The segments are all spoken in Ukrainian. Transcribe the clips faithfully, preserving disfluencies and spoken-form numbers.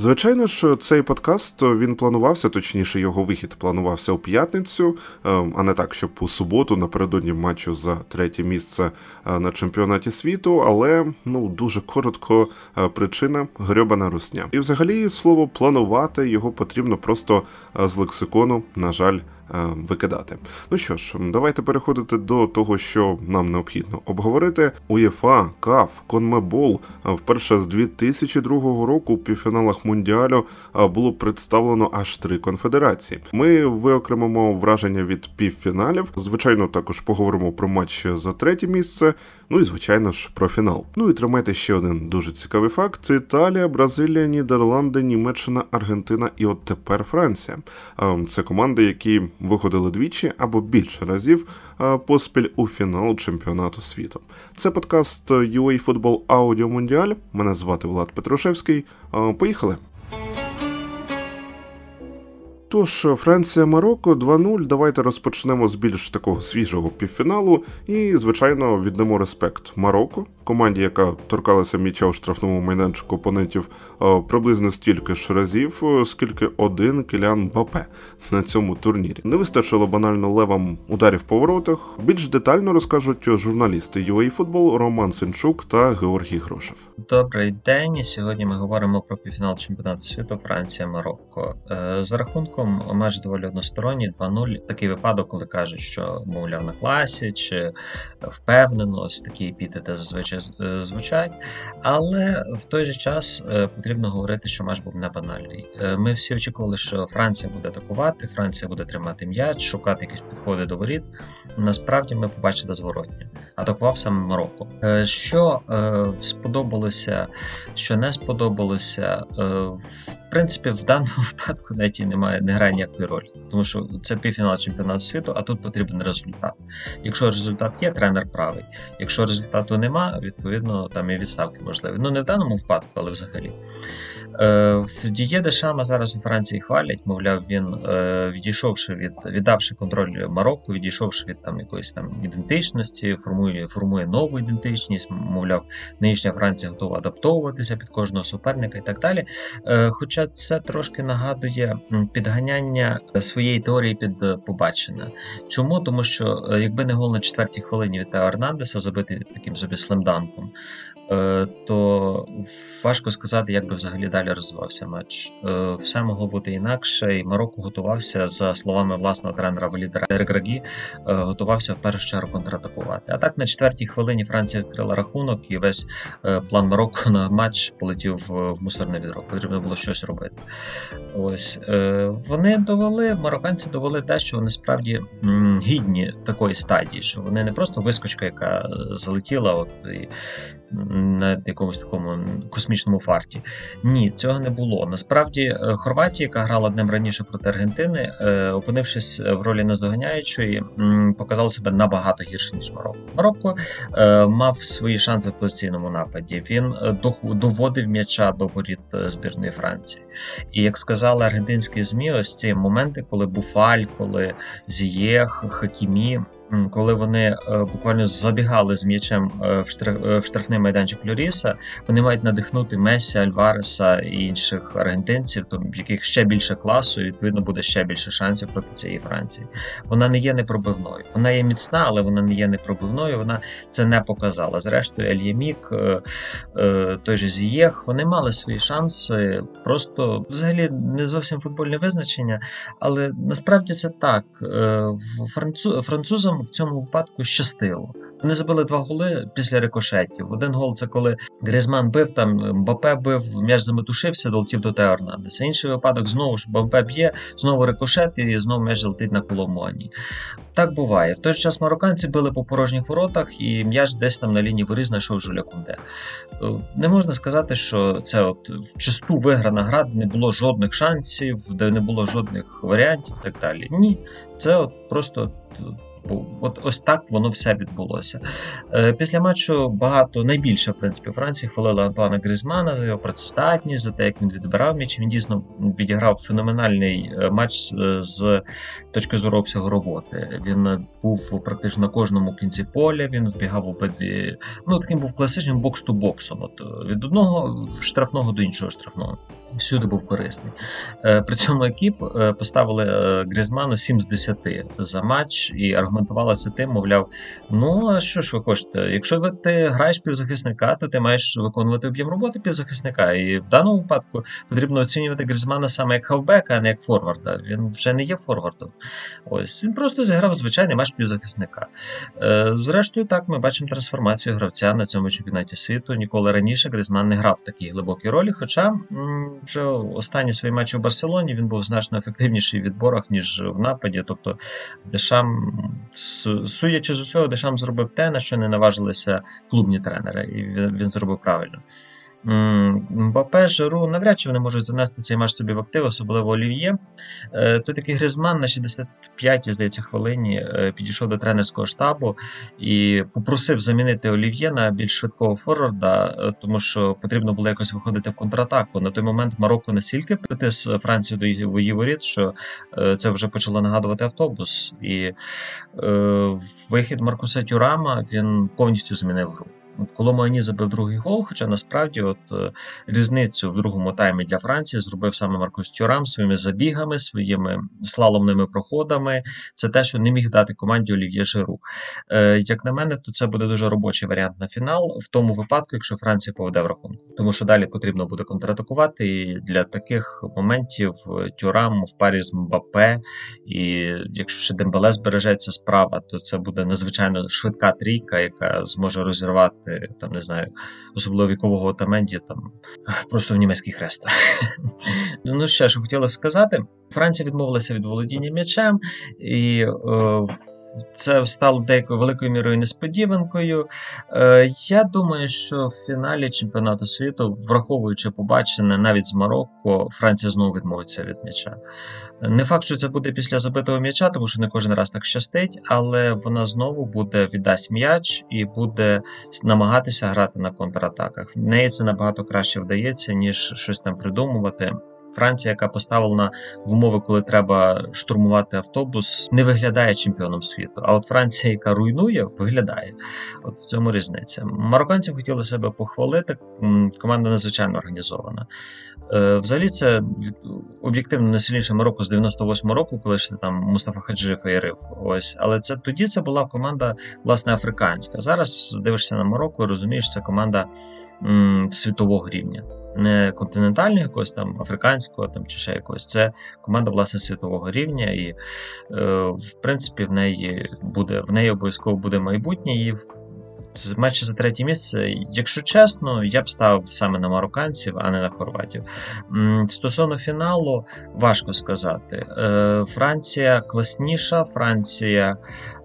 Звичайно ж, цей подкаст, він планувався, точніше, його вихід планувався у п'ятницю, а не так, щоб у суботу, напередодні матчу за третє місце на чемпіонаті світу, але, ну, дуже коротко причина – грьобана русня. І взагалі, слово «планувати» його потрібно просто з лексикону, на жаль, викидати. Ну що ж, давайте переходити до того, що нам необхідно обговорити. УЄФА, КАФ, Конмебол вперше з дві тисячі другого року у півфіналах Мундіалю було представлено аж три конфедерації. Ми виокремимо враження від півфіналів, звичайно, також поговоримо про матч за третє місце, ну і, звичайно ж, про фінал. Ну і тримайте ще один дуже цікавий факт – це Італія, Бразилія, Нідерланди, Німеччина, Аргентина і от тепер Франція. Це команди, які виходили двічі або більше разів поспіль у фінал чемпіонату світу. Це подкаст ю ей Football Audio Mundial. Мене звати Влад Петрушевський. Поїхали! Тож, Франція-Марокко два нуль. Давайте розпочнемо з більш такого свіжого півфіналу і, звичайно, віддамо респект Марокко, команді, яка торкалася м'яча у штрафному майданчику опонентів приблизно стільки ж разів, скільки один Кіліан Мбаппе на цьому турнірі. Не вистачило банально левам ударів по воротах. Більш детально розкажуть журналісти ю ей Football Роман Сенчук та Георгій Грошев. Добрий день. Сьогодні ми говоримо про півфінал чемпіонату світу Франція-Марокко. За рахунком майже доволі односторонні, два нуль. Такий випадок, коли кажуть, що, мовляв, на класі, чи впевнено, ось такі епітети зазвичай звучать. Але в той же час потрібно говорити, що матч був не банальний. Ми всі очікували, що Франція буде атакувати, Франція буде тримати м'яч, шукати якісь підходи до воріт. Насправді ми побачили зворотнє. Атакував саме Марокко. Що сподобалося, що не сподобалося, в принципі, в даному випадку навіть і немає, не грає ніякої ролі, тому що це півфінал чемпіонату світу, а тут потрібен результат. Якщо результат є, тренер правий. Якщо результату нема, відповідно, там і відставки можливі. Ну, не в даному випадку, але взагалі. Дідьє Дешама зараз у Франції хвалять, мовляв, він, відійшовши від, віддавши контроль Марокко, відійшовши від там якоїсь там ідентичності, формує, формує нову ідентичність, мовляв, нинішня Франція готова адаптовуватися під кожного суперника і так далі. Хоча це трошки нагадує підганяння своєї теорії під побачене. Чому? Тому що, якби не гол на четвертій хвилині від Тео Ернандеса, забитий таким собі слемданком, то важко сказати, як би взагалі далі розвивався матч. Все могло бути інакше, і Марокко готувався, за словами власного тренера Валіда Реграгі, готувався в першу чергу контратакувати. А так на четвертій хвилині Франція відкрила рахунок, і весь план Марокко на матч полетів в мусорне відро. Потрібно було щось робити. Ось. Вони довели, марокканці довели те, що вони справді гідні такої стадії, що вони не просто вискочка, яка залетіла от і на якомусь такому космічному фарті. Ні, цього не було. Насправді, Хорватія, яка грала днем раніше проти Аргентини, опинившись в ролі наздоганяючої, показала себе набагато гірше, ніж Марокко. Марокко мав свої шанси в позиційному нападі. Він доводив м'яча до воріт збірної Франції. І, як сказали аргентинські ЗМІ, ось ці моменти, коли Буфаль, коли Зієх, Хакімі, коли вони буквально забігали з м'ячем в штрафний майданчик Льоріса, вони мають надихнути Мессі, Альвареса і інших аргентинців, в яких ще більше класу, і відповідно буде ще більше шансів проти цієї Франції. Вона не є непробивною. Вона є міцна, але вона не є непробивною, вона це не показала. Зрештою, Ельємік, той же Зієх, вони мали свої шанси, просто взагалі не зовсім футбольне визначення, але насправді це так. Французам в цьому випадку щастило. Вони забили два голи після рикошетів. Один гол – це коли Грізман бив, там Мбаппе бив, м'яч заметушився, долетів до Тео Ернандеса. Інший випадок – знову ж Мбаппе б'є, знову рикошет і знову м'яч летить на Коло Муані. Так буває. В той же час марокканці били по порожніх воротах і м'яч десь там на лінії воріт знайшов Жуля Кунде. Не можна сказати, що це от вчисту виграна гра, де не було жодних шансів, де не було жодних варіантів і так далі. Ні. Це от просто От ось так воно все відбулося. Після матчу багато, найбільше, в принципі, Франції хвалили Антуана Грізмана за його працездатність, за те, як він відбирав м'яч. Він дійсно відіграв феноменальний матч з точки зору обсягу роботи. Він був практично на кожному кінці поля, він вбігав у обидві. Ну, таким був класичним бокс-ту-боксом. От, від одного штрафного до іншого штрафного. Всюди був корисний. При цьому екіп поставили Грізману сім з десяти за матч і аргументувала це тим, мовляв, ну, а що ж ви хочете? Якщо ви, ти граєш півзахисника, то ти маєш виконувати об'єм роботи півзахисника. І в даному випадку потрібно оцінювати Грізмана саме як хавбека, а не як форварда. Він вже не є форвардом. Ось, він просто зіграв звичайний матч півзахисника. Зрештою, так, ми бачимо трансформацію гравця на цьому чемпіонаті світу. Ніколи раніше Грізман не грав в такій глибокій ролі, хоча вже останні свої матчі в Барселоні він був значно ефективніший в відборах, ніж в нападі. Тобто Дешам, судячи з усього, Дешам зробив те, на що не наважилися клубні тренери, і він зробив правильно. Мбаппе, Жиру, навряд чи вони можуть занести цей матч собі в актив, особливо Олів'є. Той такий Грізман на шістдесят п'ятій, здається, хвилині підійшов до тренерського штабу і попросив замінити Олів'є на більш швидкого форварда, тому що потрібно було якось виходити в контратаку. На той момент Марокко настільки притис Францію до її воріт, що це вже почало нагадувати автобус. І вихід Маркуса Тюрама, він повністю змінив гру. Коло Муані забив другий гол, хоча насправді от, різницю в другому таймі для Франції зробив саме Маркус Тюрам своїми забігами, своїми слаломними проходами. Це те, що не міг дати команді Олів'є Жиру. Е, як на мене, то це буде дуже робочий варіант на фінал, в тому випадку, якщо Франція поведе в рахунку. Тому що далі потрібно буде контратакувати, і для таких моментів Тюрам в парі з Мбаппе, і якщо ще Дембеле збережеться справа, то це буде надзвичайно швидка трійка, яка зможе розірвати там, не знаю, особливо вікового Отаменді, там, просто в німецький хрест. Ну, ще, що хотіла сказати, Франція відмовилася від володіння м'ячем, і е, це стало деякою великою мірою несподіванкою. Е, я думаю, що в фіналі чемпіонату світу, враховуючи побачене навіть з Марокко, Франція знову відмовиться від м'яча. Не факт, що це буде після забитого м'яча, тому що не кожен раз так щастить, але вона знову буде віддасть м'яч і буде намагатися грати на контратаках. В неї це набагато краще вдається, ніж щось там придумувати. Франція, яка поставлена в умови, коли треба штурмувати автобус, не виглядає чемпіоном світу. А от Франція, яка руйнує, виглядає. От в цьому різниця. Марокканців хотіли себе похвалити, команда надзвичайно організована. Взагалі це об'єктивно найсильніше Марокко з дев'яносто восьмого року, коли ще там Мустафа Хаджіріф і Риф. Ось. Але це, тоді це була команда, власне, африканська. Зараз дивишся на Марокко і розумієш, це команда м- світового рівня. Не континентального якогось там, африканського там, чи ще якогось. Це команда, власне, світового рівня і, е, в принципі, в неї буде, в неї обов'язково буде майбутнє і матчі за третє місце. Якщо чесно, я б ставив саме на марокканців, а не на хорватів. Стосовно фіналу, важко сказати. Е, Франція класніша, Франція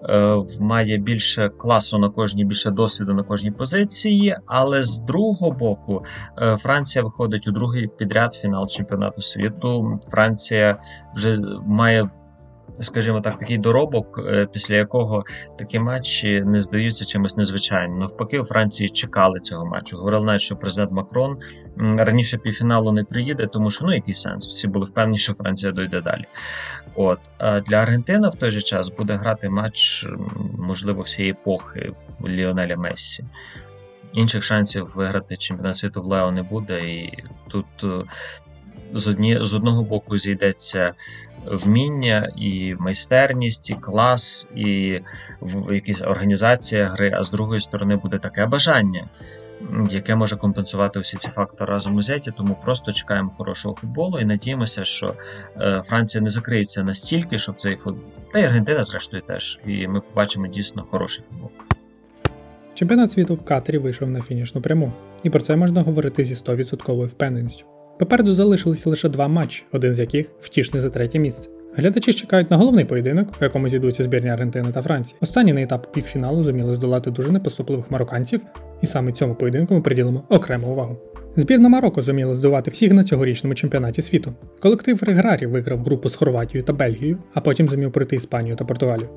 е, має більше класу на кожній, більше досвіду на кожній позиції, але з другого боку е, Франція виходить у другий підряд фінал чемпіонату світу. Франція вже має, скажімо так, такий доробок, після якого такі матчі не здаються чимось незвичайним. Навпаки, у Франції чекали цього матчу. Говорили навіть, що президент Макрон раніше півфіналу не приїде, тому що, ну, який сенс? Всі були впевнені, що Франція дойде далі. От. А для Аргентини в той же час буде грати матч, можливо, всієї епохи Ліонеля Мессі. Інших шансів виграти чемпіонат світу в Лео не буде, і тут з, одні, з одного боку зійдеться вміння, і майстерність, і клас, і якісь організація гри, а з другої сторони буде таке бажання, яке може компенсувати всі ці фактори разом узяті, тому просто чекаємо хорошого футболу і надіємося, що Франція не закриється настільки, щоб цей футбол, та й Аргентина, зрештою, теж, і ми побачимо дійсно хороший футбол. Чемпіонат світу в Катарі вийшов на фінішну пряму, і про це можна говорити зі сто відсотків впевненістю. Попереду залишилися лише два матчі, один з яких втішний за третє місце. Глядачі чекають на головний поєдинок, у якому зійдуться збірні Аргентини та Франції. Останні на етап півфіналу зуміли здолати дуже непоступливих марокканців, і саме цьому поєдинку ми приділимо окрему увагу. Збірна Марокко зуміла здолати всіх на цьогорічному чемпіонаті світу. Колектив Реграгі виграв групу з Хорватією та Бельгією, а потім зумів пройти Іспанію та Португалію.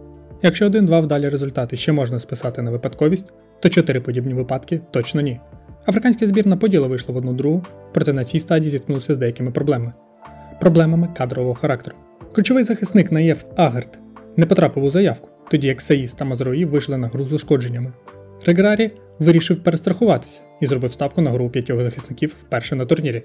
Якщо один-два вдалі результати ще можна списати на випадковість, то чотири подібні випадки точно ні. Африканська збірна поділа вийшла в одну другу, проте на цій стадії зіткнувся з деякими проблемами. Проблемами кадрового характеру. Ключовий захисник на ЄФ Агарт не потрапив у заявку, тоді як Сейс та Мазруї вийшли на гру з ушкодженнями. Реграгі вирішив перестрахуватися і зробив ставку на гру у п'ятьох захисників вперше на турнірі.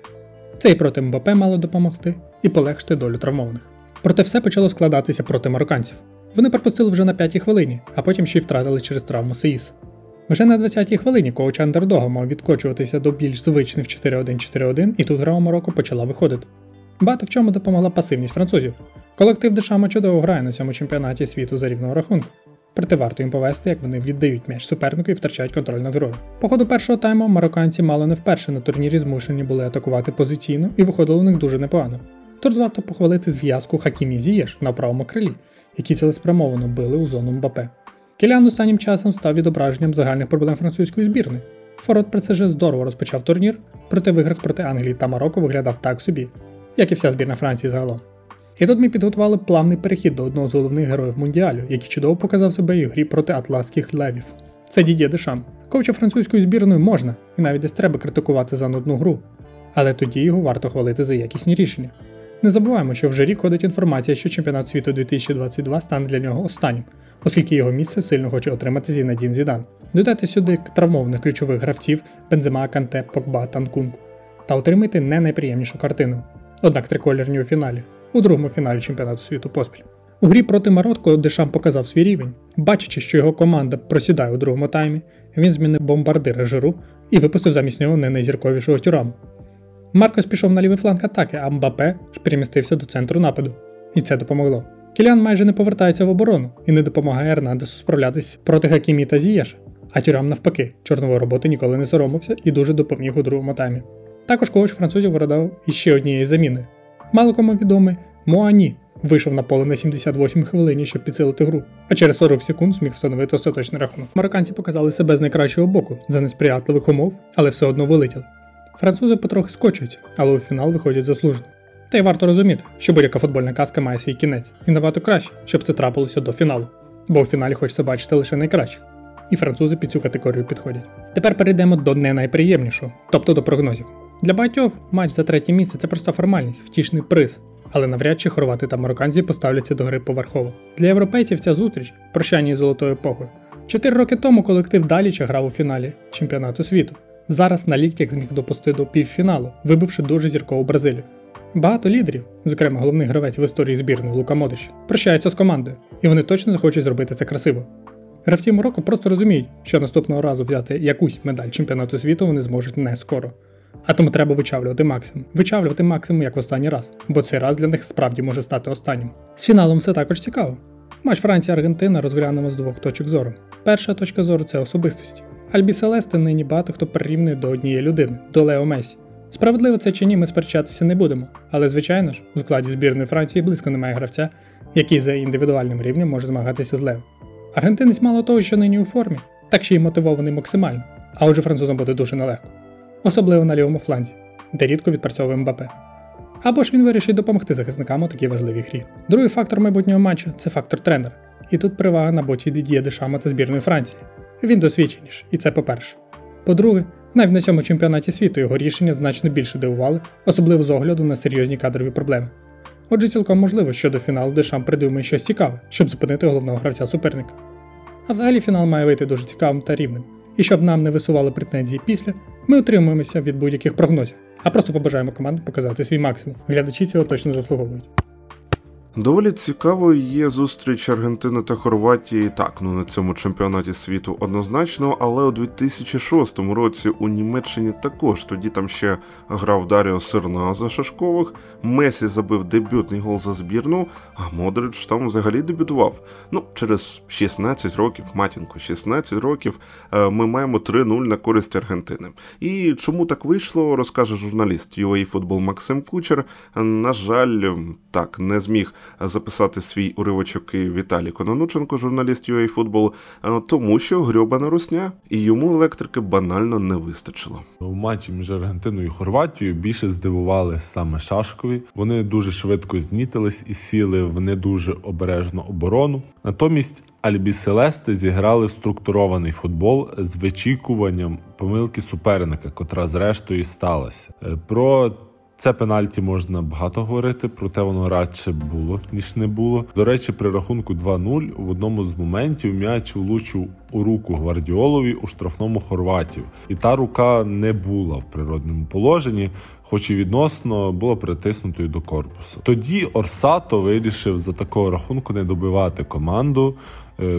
Це і проти Мбаппе мало допомогти і полегшити долю травмованих. Проте все почало складатися проти марокканців. Вони пропустили вже на п'ятій хвилині, а потім ще й втратили через травму Сейс. Вже на двадцятій хвилині коуч андердога мав відкочуватися до більш звичних чотири один чотири один, і тут гра у Марокко почала виходити. Багато в чому допомогла пасивність французів. Колектив Дешама чудово грає на цьому чемпіонаті світу за рівного рахунку. Проте варто їм повести, як вони віддають м'яч супернику і втрачають контроль над грою. По ходу першого тайму марокканці мало не вперше на турнірі змушені були атакувати позиційно і виходило в них дуже непогано. Тож варто похвалити зв'язку Хакімі Зієш на правому крилі, які цілеспрямовано били у зону Мбаппе. Кіліан останнім часом став відображенням загальних проблем французької збірної. Форвард ПСЖ здорово розпочав турнір, проте в іграх проти Англії та Марокко виглядав так собі, як і вся збірна Франції загалом. І тут ми підготували плавний перехід до одного з головних героїв Мундіалю, який чудово показав себе і в грі проти атлантських левів. Це Дідьє Дешам. Коуча французької збірної можна, і навіть десь треба критикувати за нудну гру. Але тоді його варто хвалити за якісні рішення. Не забуваємо, що вже рік ходить інформація, що чемпіонат світу дві тисячі двадцять два стане для нього останнім, оскільки його місце сильно хоче отримати Зінедін Зідан. Додайте сюди травмованих ключових гравців Бензема, Канте, Погба, Танкунку. Та отримайте не найприємнішу картину. Однак триколірні у фіналі. У другому фіналі чемпіонату світу поспіль. У грі проти Марокко Дешам показав свій рівень. Бачачи, що його команда просідає у другому таймі, він змінив бомбардира Жиру і випустив замість нього не найзірковішого Тюраму. Маркос пішов на лівий фланг атаки, а Мбаппе ж перемістився до центру нападу. І це допомогло. Кіліан майже не повертається в оборону і не допомагає Ернандесу справлятися проти Хакімі та Зієш. А Тюрам навпаки, чорнової роботи ніколи не соромився і дуже допоміг у другому таймі. Також коуч французів вирадав іще однією заміною. Мало кому відомий Муані вийшов на поле на сімдесят восьмій хвилині, щоб підсилити гру, а через сорок секунд зміг встановити остаточний рахунок. Марокканці показали себе з найкращого боку, за несприятливих умов, але все одно вилетіли. Французи потрохи скочуються, але у фінал виходять заслужено. Та й варто розуміти, що будь-яка футбольна казка має свій кінець, і набагато краще, щоб це трапилося до фіналу, бо у фіналі хочеться бачити лише найкраще. І французи під цю категорію підходять. Тепер перейдемо до не найприємнішого, тобто до прогнозів. Для багатьох матч за третє місце – це просто формальність, втішний приз, але навряд чи хорвати та марокканці поставляться до гри поверхово. Для європейців ця зустріч – прощання із золотою епохою. Чотири роки тому колектив Даліча грав у фіналі чемпіонату світу. Зараз на ліктях зміг допустити до півфіналу, вибивши дуже зіркову Бразилію. Багато лідерів, зокрема головний гравець в історії збірної Лука Модрич, прощаються з командою, і вони точно захочуть зробити це красиво. Гравці Марокко просто розуміють, що наступного разу взяти якусь медаль чемпіонату світу вони зможуть не скоро. А тому треба вичавлювати максимум. Вичавлювати максимум як в останній раз, бо цей раз для них справді може стати останнім. З фіналом все також цікаво. Матч Франція-Аргентина розглянемо з двох точок зору. Перша точка зору – це особистості. Альбіселесте нині багато хто прирівнює до однієї людини, до Лео Месі. Справедливо це чи ні, ми сперечатися не будемо, але звичайно ж, у складі збірної Франції близько немає гравця, який за індивідуальним рівнем може змагатися з Лео. Аргентинець мало того, що нині у формі, так ще й мотивований максимально, а отже французам буде дуже нелегко. Особливо на лівому фланзі, де рідко відпрацьовує Мбаппе. Або ж він вирішить допомогти захисникам у такій важливій грі. Другий фактор майбутнього матчу – це фактор тренер. І тут перевага на боці Дід'є Дешама та збірної Франції. Він досвідченіший, і це по-перше. По-друге, навіть на цьому чемпіонаті світу його рішення значно більше дивували, особливо з огляду на серйозні кадрові проблеми. Отже, цілком можливо, що до фіналу Дешам придумає щось цікаве, щоб зупинити головного гравця суперника. А взагалі фінал має вийти дуже цікавим та рівним. І щоб нам не висували претензії після, ми утримуємося від будь-яких прогнозів, а просто побажаємо командам показати свій максимум. Глядачі цього точно заслуговують. Доволі цікавою є зустріч Аргентини та Хорватії, так, ну на цьому чемпіонаті світу однозначно, але у дві тисячі шостому році у Німеччині також, тоді там ще грав Даріо Сирна за шашкових, Месі забив дебютний гол за збірну, а Модрич там взагалі дебютував. Ну, через шістнадцять років, матінко, шістнадцять років ми маємо три нуль на користь Аргентини. І чому так вийшло, розкаже журналіст ю ей Футбол Максим Кучер. На жаль, так, не зміг записати свій уривочок і Віталій Кононученко, журналіст ю ей футбол, тому що грьобана русня і йому електрики банально не вистачило. В матчі між Аргентиною і Хорватією більше здивували саме шашкові. Вони дуже швидко знітились і сіли в не дуже обережну оборону. Натомість альбіселесте зіграли структурований футбол з вичікуванням помилки суперника, котра зрештою і сталася. Про це пенальті можна багато говорити, проте воно радше було, ніж не було. До речі, при рахунку два нуль в одному з моментів м'яч влучив у руку Гвардіолові у штрафному хорватів. І та рука не була в природному положенні, хоч і відносно була притиснутою до корпусу. Тоді Орсато вирішив за такого рахунку не добивати команду,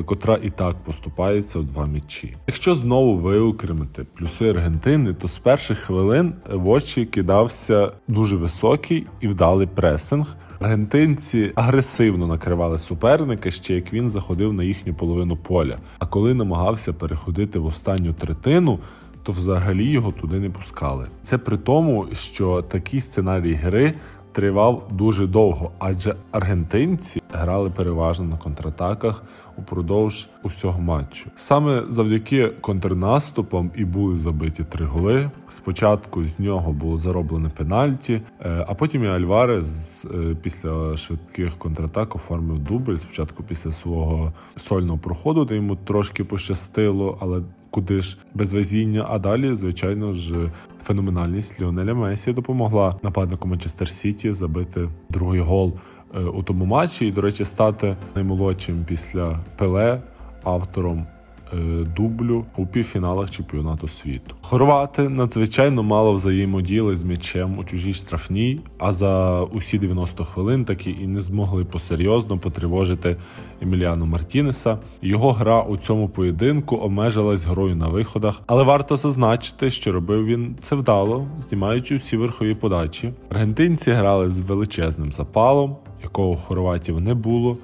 котра і так поступається у два м'ячі. Якщо знову виокремити плюси Аргентини, то з перших хвилин в очі кидався дуже високий і вдалий пресинг. Аргентинці агресивно накривали суперника, ще як він заходив на їхню половину поля. А коли намагався переходити в останню третину, то взагалі його туди не пускали. Це при тому, що такий сценарій гри тривав дуже довго, адже аргентинці грали переважно на контратаках упродовж усього матчу. Саме завдяки контрнаступам і були забиті три голи. Спочатку з нього було зароблено пенальті, а потім і Альварес після швидких контратак оформив дубль. Спочатку після свого сольного проходу, де йому трошки пощастило, але куди ж без везіння, а далі, звичайно ж, феноменальність Ліонеля Мессі допомогла нападнику Манчестер Сіті забити другий гол у тому матчі і, до речі, стати наймолодшим після Пеле автором дублю у півфіналах чемпіонату світу. Хорвати надзвичайно мало взаємодіяли з м'ячем у чужій штрафній, а за усі дев'яносто хвилин таки і не змогли посерйозно потривожити Еміліано Мартінеса. Його гра у цьому поєдинку обмежилась грою на виходах, але варто зазначити, що робив він це вдало, знімаючи всі верхові подачі. Аргентинці грали з величезним запалом, якого у хорватів не було.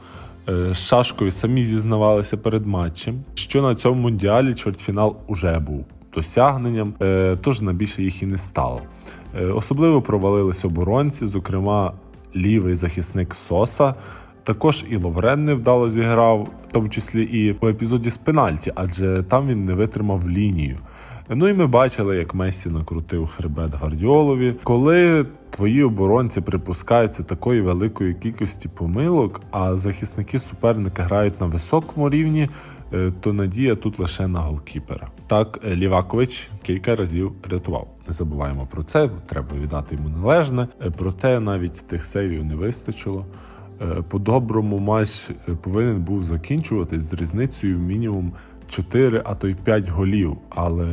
Шашкові самі зізнавалися перед матчем, що на цьому мундіалі чвертьфінал уже був досягненням, тож на більше їх і не стало. Особливо провалились оборонці, зокрема лівий захисник Соса, також і Ловрен не вдало зіграв, в тому числі і в епізоді з пенальті, адже там він не витримав лінію. Ну і ми бачили, як Мессі накрутив хребет Гвардіолові. Коли твої оборонці припускаються такої великої кількості помилок, а захисники суперника грають на високому рівні, то надія тут лише на голкіпера. Так, Лівакович кілька разів рятував. Не забуваємо про це, треба віддати йому належне. Проте навіть тих сейвів не вистачило. По-доброму матч повинен був закінчуватись з різницею мінімум чотири, а то й п'ять голів, але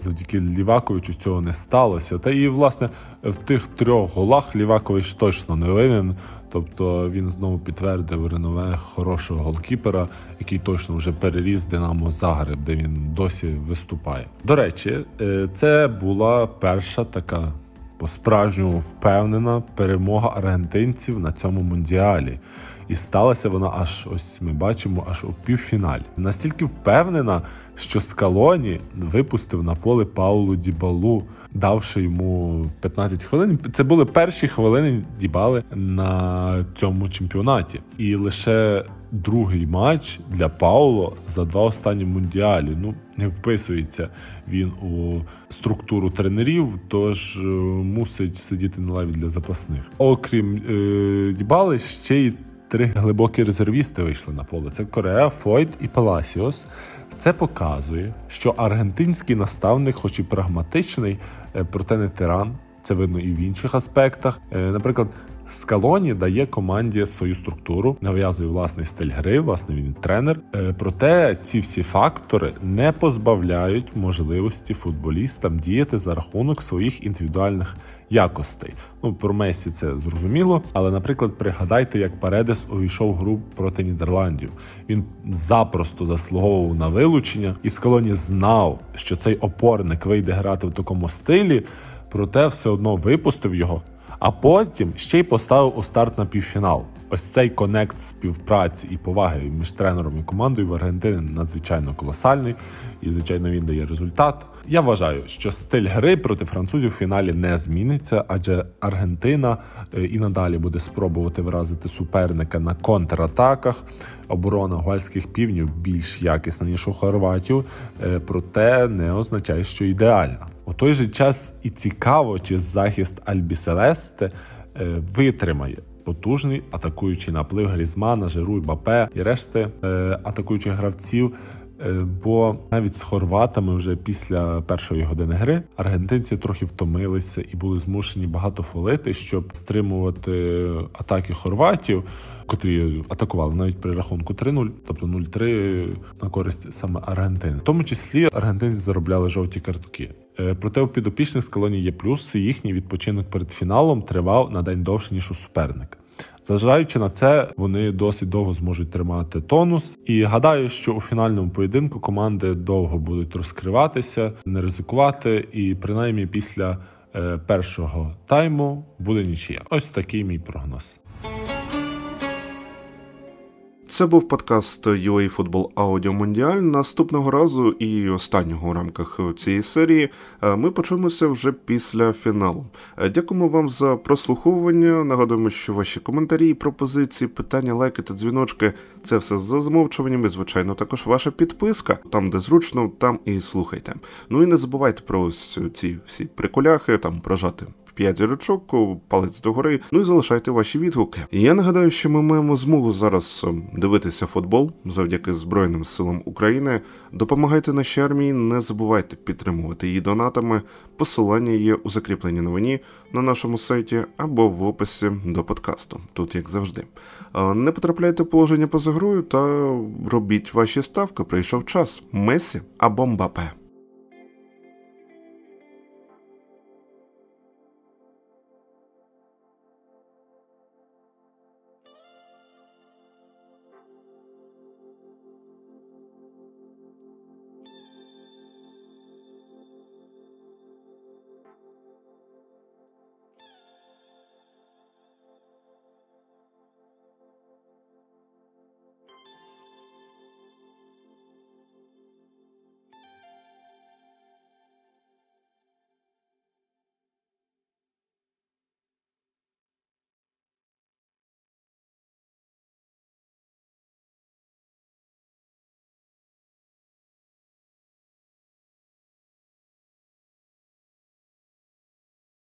завдяки Ліваковичу цього не сталося. Та і, власне, в тих трьох голах Лівакович точно не винен, тобто він знову підтвердив реноме хорошого голкіпера, який точно вже переріс Динамо Загреб, де він досі виступає. До речі, це була перша така по-справжньому впевнена перемога аргентинців на цьому мундіалі. І сталася вона аж, ось ми бачимо, аж у півфіналі. Настільки впевнена, що Скалоні випустив на поле Паулу Дібалу, давши йому п'ятнадцять хвилин. Це були перші хвилини Дібали на цьому чемпіонаті. І лише другий матч для Пауло за два останні мундіалі. Ну, не вписується він у структуру тренерів, тож мусить сидіти на лаві для запасних. Окрім е- Дібали, ще й три глибокі резервісти вийшли на поле. Це Кореа, Фойт і Паласіос. Це показує, що аргентинський наставник, хоч і прагматичний, проте не тиран. Це видно і в інших аспектах. Наприклад, Скалоні дає команді свою структуру, нав'язує власний стиль гри, власне він тренер. Проте ці всі фактори не позбавляють можливості футболістам діяти за рахунок своїх індивідуальних якостей. Ну, про Мессі це зрозуміло, але, наприклад, пригадайте, як Паредес увійшов в гру проти Нідерландів. Він запросто заслуговував на вилучення, і Скалоні знав, що цей опорник вийде грати в такому стилі, проте все одно випустив його, а потім ще й поставив у старт на півфінал. Ось цей конект співпраці і поваги між тренером і командою в Аргентині надзвичайно колосальний, і, звичайно, він дає результат. Я вважаю, що стиль гри проти французів в фіналі не зміниться, адже Аргентина і надалі буде спробувати вразити суперника на контратаках. Оборона гальських півнів більш якісна, ніж у хорватів, проте не означає, що ідеальна. У той же час і цікаво, чи захист альбіселесте витримає потужний атакуючий наплив Грізмана, Жиру, Мбаппе і решти е, атакуючих гравців, е, бо навіть з хорватами вже після першої години гри аргентинці трохи втомилися і були змушені багато фолити, щоб стримувати атаки хорватів, котрі атакували навіть при рахунку три нуль, тобто нуль три на користь саме Аргентини. В тому числі аргентинці заробляли жовті картки. Проте у підопічних Скалоні є плюс, їхній відпочинок перед фіналом тривав на день довше, ніж у суперника. Зважаючи на це, вони досить довго зможуть тримати тонус. І гадаю, що у фінальному поєдинку команди довго будуть розкриватися, не ризикувати, і принаймні після е, першого тайму буде нічия. Ось такий мій прогноз. Це був подкаст ю ей Football Audio Mondial. Наступного разу і останнього у рамках цієї серії ми почуємося вже після фіналу. Дякуємо вам за прослуховування. Нагадуємо, що ваші коментарі, пропозиції, питання, лайки та дзвіночки – це все за замовчуванням і, звичайно, також ваша підписка. Там, де зручно, там і слухайте. Ну і не забувайте про ось ці всі приколяхи, там прожати п'ять зірочок, палець догори, ну і залишайте ваші відгуки. І я нагадаю, що ми маємо змогу зараз дивитися футбол завдяки Збройним силам України. Допомагайте нашій армії, не забувайте підтримувати її донатами. Посилання є у закріпленій новині на нашому сайті або в описі до подкасту. Тут, як завжди. Не потрапляйте в положення поза грою та робіть ваші ставки. Прийшов час. Месі або Мбаппе.